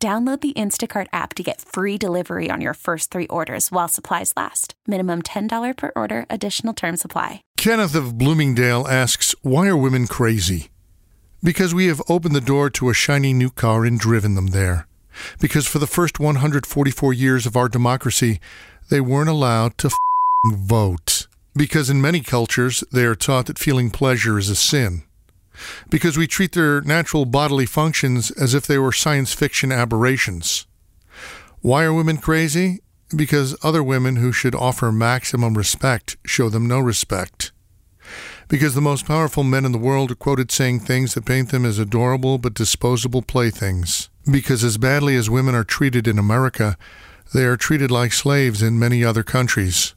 Download the Instacart app to get free delivery on your first three orders while supplies last. Minimum $10 per order. Additional terms apply. Kenneth of Bloomingdale asks, why are women crazy? Because we have opened the door to a shiny new car and driven them there. Because for the first 144 years of our democracy, they weren't allowed to vote. Because in many cultures, they are taught that feeling pleasure is a sin. Because we treat their natural bodily functions as if they were science fiction aberrations. Why are women crazy? Because other women who should offer maximum respect show them no respect. Because the most powerful men in the world are quoted saying things that paint them as adorable but disposable playthings. Because as badly as women are treated in America, they are treated like slaves in many other countries.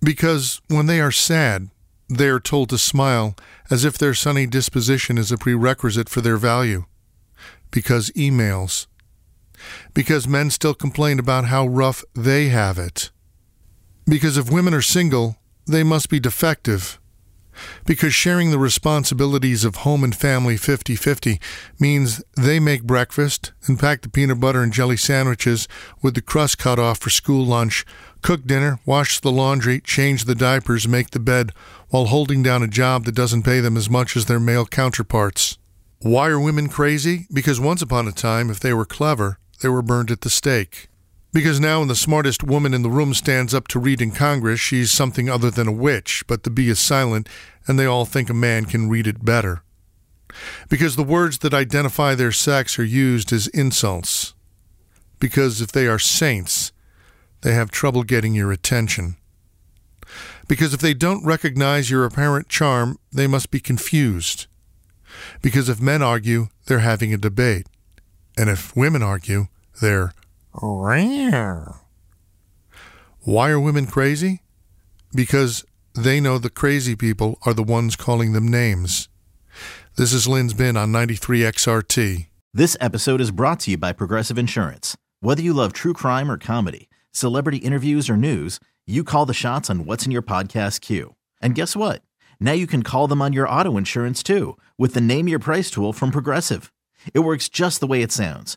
Because when they are sad, they are told to smile as if their sunny disposition is a prerequisite for their value. Because emails. Because men still complain about how rough they have it. Because if women are single, they must be defective. Because sharing the responsibilities of home and family 50-50 means they make breakfast and pack the peanut butter and jelly sandwiches with the crust cut off for school lunch, cook dinner, wash the laundry, change the diapers, make the bed, while holding down a job that doesn't pay them as much as their male counterparts. Why are women crazy? Because once upon a time, if they were clever, they were burned at the stake. Because now when the smartest woman in the room stands up to read in Congress, she's something other than a witch, but the B is silent, and they all think a man can read it better. Because the words that identify their sex are used as insults. Because if they are saints, they have trouble getting your attention. Because if they don't recognize your apparent charm, they must be confused. Because if men argue, they're having a debate. And if women argue, they're rare. Why are women crazy? Because they know the crazy people are the ones calling them names. This is Lynn's Bin on 93XRT. This episode is brought to you by Progressive Insurance. Whether you love true crime or comedy, celebrity interviews or news, you call the shots on what's in your podcast queue. And guess what? Now you can call them on your auto insurance too with the Name Your Price tool from Progressive. It works just the way it sounds.